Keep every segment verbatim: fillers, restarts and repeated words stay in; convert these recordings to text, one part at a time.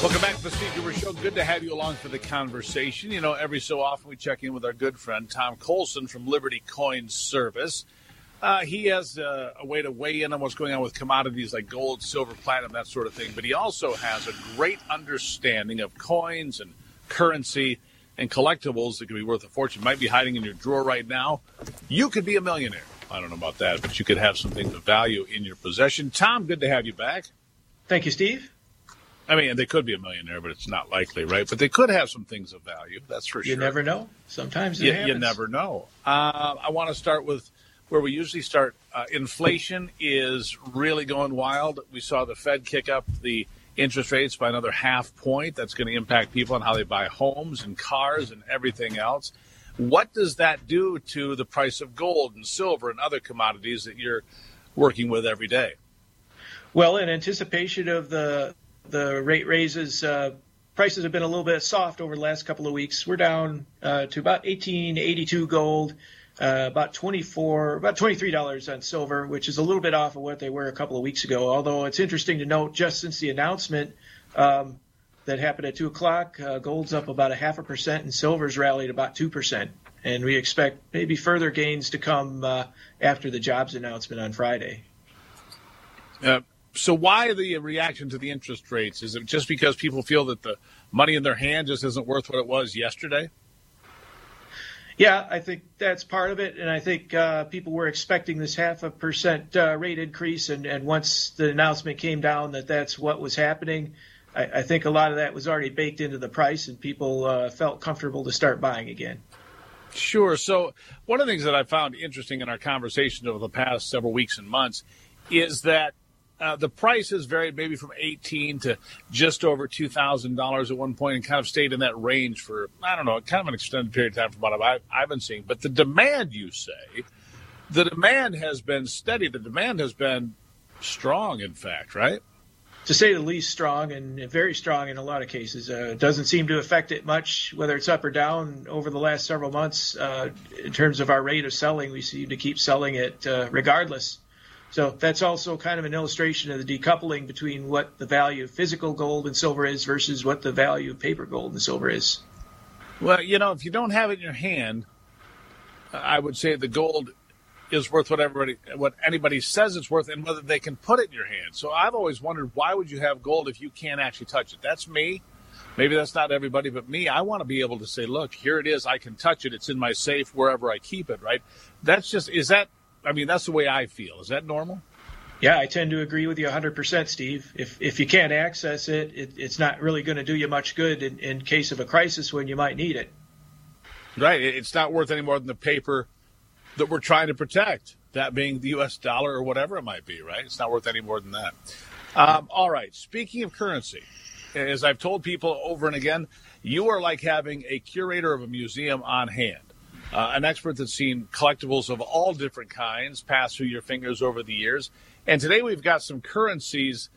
Welcome back to the Steve Cooper Show. Good to have you along for the conversation. You know, every so often we check in with our good friend Tom Coulson from Liberty Coin Service. Uh, he has uh, a way to weigh in on what's going on with commodities like gold, silver, platinum, that sort of thing. But he also has a great understanding of coins and currency and collectibles that could be worth a fortune. Might be hiding in your drawer right now. You could be a millionaire. I don't know about that, but you could have some things of value in your possession. Tom, good to have you back. Thank you, Steve. I mean, they could be a millionaire, but it's not likely, right? But they could have some things of value, that's for sure. You never know. Sometimes it you, happens. You never know. Uh, I want to start with where we usually start. Uh, inflation is really going wild. We saw the Fed kick up the interest rates by another half point. That's going to impact people on how they buy homes and cars and everything else. What does that do to the price of gold and silver and other commodities that you're working with every day? Well, in anticipation of the the rate raises, uh, prices have been a little bit soft over the last couple of weeks. We're down uh, to about eighteen eighty-two gold, uh, about twenty-four, about twenty-three dollars on silver, which is a little bit off of what they were a couple of weeks ago. Although it's interesting to note, just since the announcement um, that happened at two o'clock, uh, gold's up about a half a percent and silver's rallied about two percent. And we expect maybe further gains to come uh, after the jobs announcement on Friday. Yep. So why the reaction to the interest rates? Is it just because people feel that the money in their hand just isn't worth what it was yesterday? Yeah, I think that's part of it. And I think uh, people were expecting this half a percent uh, rate increase. And, and once the announcement came down that that's what was happening, I, I think a lot of that was already baked into the price and people uh, felt comfortable to start buying again. Sure. So one of the things that I found interesting in our conversations over the past several weeks and months is that Uh, the price has varied maybe from eighteen to just over two thousand dollars at one point and kind of stayed in that range for, I don't know, kind of an extended period of time from what I've, I've been seeing. But the demand, you say, the demand has been steady. The demand has been strong, in fact, right? To say the least, strong, and very strong in a lot of cases. Uh, it doesn't seem to affect it much, whether it's up or down over the last several months. Uh, in terms of our rate of selling, we seem to keep selling it uh, regardless. So that's also kind of an illustration of the decoupling between what the value of physical gold and silver is versus what the value of paper gold and silver is. Well, you know, if you don't have it in your hand, I would say the gold is worth what everybody, what anybody says it's worth and whether they can put it in your hand. So I've always wondered, why would you have gold if you can't actually touch it? That's me. Maybe that's not everybody, but me, I want to be able to say, look, here it is. I can touch it. It's in my safe wherever I keep it, right? That's just, is that, I mean, that's the way I feel. Is that normal? Yeah, I tend to agree with you one hundred percent, Steve. If if you can't access it, it it's not really going to do you much good in, in case of a crisis when you might need it. Right. It's not worth any more than the paper that we're trying to protect, that being the U S dollar or whatever it might be, right? It's not worth any more than that. Um, all right. Speaking of currency, as I've told people over and again, you are like having a curator of a museum on hand. Uh, an expert that's seen collectibles of all different kinds pass through your fingers over the years. And today we've got some currencies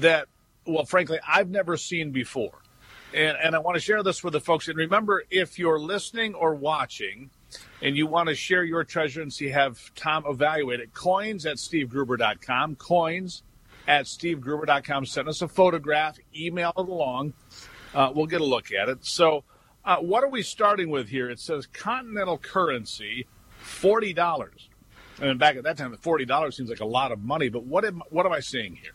that, well, frankly, I've never seen before. And, and I want to share this with the folks. And remember, if you're listening or watching and you want to share your treasure and see, have Tom evaluate it, coins at steve gruber dot com, coins at steve gruber dot com. Send us a photograph, email it along. Uh, we'll get a look at it. So, Uh, what are we starting with here? It says continental currency, forty dollars. And back at that time, the forty dollars seems like a lot of money. But what am, what am I seeing here?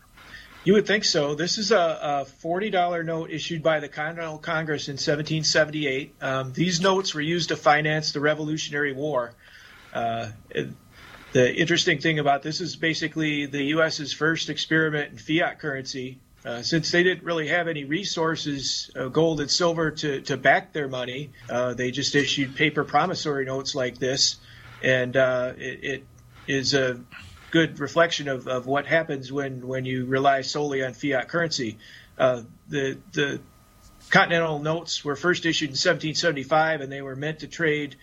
You would think so. This is a, a forty dollar note issued by the Continental Congress in seventeen seventy-eight. Um, these notes were used to finance the Revolutionary War. Uh, it, the interesting thing about this is basically the U S's first experiment in fiat currency. Uh, since they didn't really have any resources, uh, gold and silver, to, to back their money, uh, they just issued paper promissory notes like this. And uh, it, it is a good reflection of, of what happens when, when you rely solely on fiat currency. Uh, the, the continental notes were first issued in seventeen seventy-five, and they were meant to trade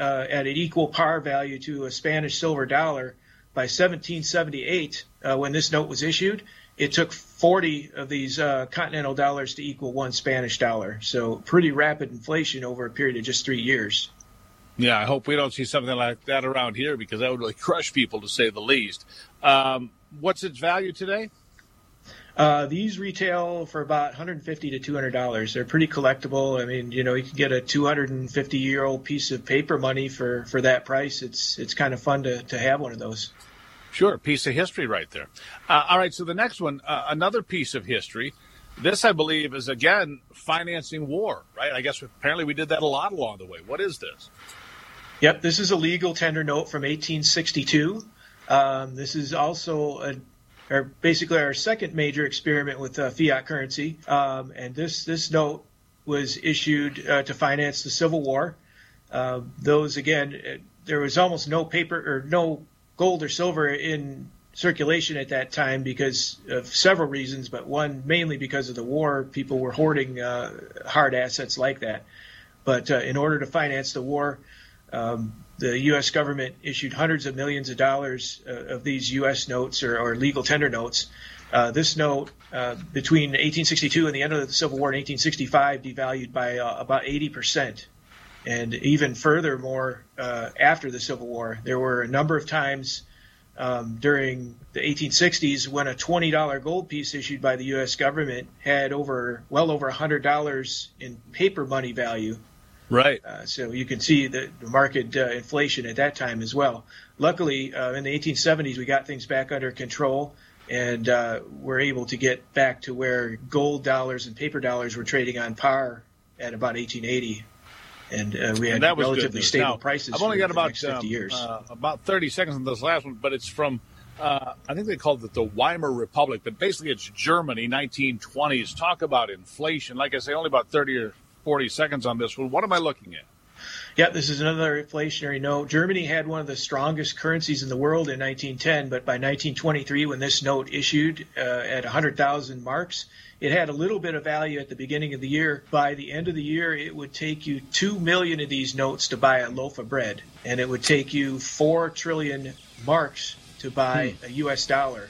uh, at an equal par value to a Spanish silver dollar. By seventeen seventy-eight, uh, when this note was issued, it took forty of these uh, continental dollars to equal one Spanish dollar. So pretty rapid inflation over a period of just three years. Yeah, I hope we don't see something like that around here because that would really crush people, to say the least. Um, what's its value today? Uh, these retail for about one hundred fifty dollars to two hundred dollars. They're pretty collectible. I mean, you know, you can get a two hundred fifty year old piece of paper money for, for that price. It's it's kind of fun to, to have one of those. Sure, piece of history right there. Uh, all right, so the next one, uh, another piece of history. This, I believe, is, again, financing war, right? I guess apparently we did that a lot along the way. What is this? Yep, this is a legal tender note from eighteen sixty-two. Um, this is also a Or basically our second major experiment with uh, fiat currency, um, and this, this note was issued uh, to finance the Civil War. Uh, those, again, there was almost no paper or no gold or silver in circulation at that time because of several reasons, but one mainly because of the war. People were hoarding uh, hard assets like that. But uh, in order to finance the war, um, the U S government issued hundreds of millions of dollars uh, of these U S notes or, or legal tender notes. Uh, this note, uh, between eighteen sixty-two and the end of the Civil War in eighteen sixty-five, devalued by uh, about eighty percent. And even furthermore, uh, after the Civil War, there were a number of times um, during the eighteen sixties when a twenty dollar gold piece issued by the U S government had over well over one hundred dollars in paper money value. Right. Uh, so you can see the market uh, inflation at that time as well. Luckily, uh, in the eighteen seventies, we got things back under control, and uh, we're able to get back to where gold dollars and paper dollars were tradiing on par at about eighteen eighty, and uh, we had and relatively stable now, prices. I've only got about um, fifty years. Uh, about thirty seconds on this last one, but it's from uh, I think they called it the Weimar Republic, but basically it's Germany, nineteen twenties. Talk about inflation. Like I say, only about thirty or forty seconds on this one. What am I looking at? Yeah, this is another inflationary note. Germany had one of the strongest currencies in the world in nineteen ten, but by nineteen twenty-three, when this note issued uh, at one hundred thousand marks, it had a little bit of value at the beginning of the year. By the end of the year, it would take you two million of these notes to buy a loaf of bread, and it would take you four trillion marks to buy hmm. a U S dollar,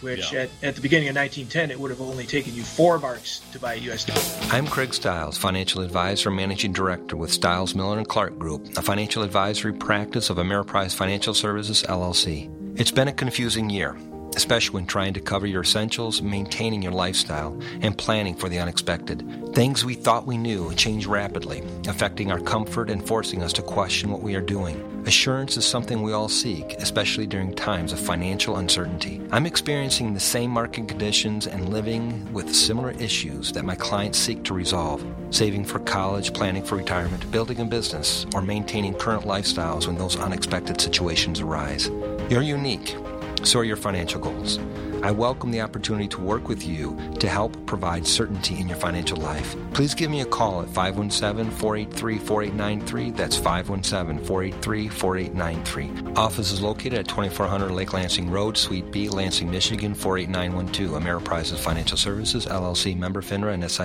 which yeah. at, at the beginning of nineteen ten, it would have only taken you four marks to buy a U S dollar. I'm Craig Stiles, financial advisor and managing director with Stiles, Miller and Clark Group, a financial advisory practice of Ameriprise Financial Services, L L C. It's been a confusing year, especially when trying to cover your essentials, maintaining your lifestyle, and planning for the unexpected. Things we thought we knew change rapidly, affecting our comfort and forcing us to question what we are doing. Assurance is something we all seek, especially during times of financial uncertainty. I'm experiencing the same market conditions and living with similar issues that my clients seek to resolve. Saving for college, planning for retirement, building a business, or maintaining current lifestyles when those unexpected situations arise. You're unique. So are your financial goals. I welcome the opportunity to work with you to help provide certainty in your financial life. Please give me a call at five one seven, four eight three, four eight nine three. That's five one seven, four eight three, four eight nine three. Office is located at twenty-four hundred Lake Lansing Road, Suite B, Lansing, Michigan, four eight nine one two. Ameriprise's Financial Services, L L C, member FINRA and S I P C.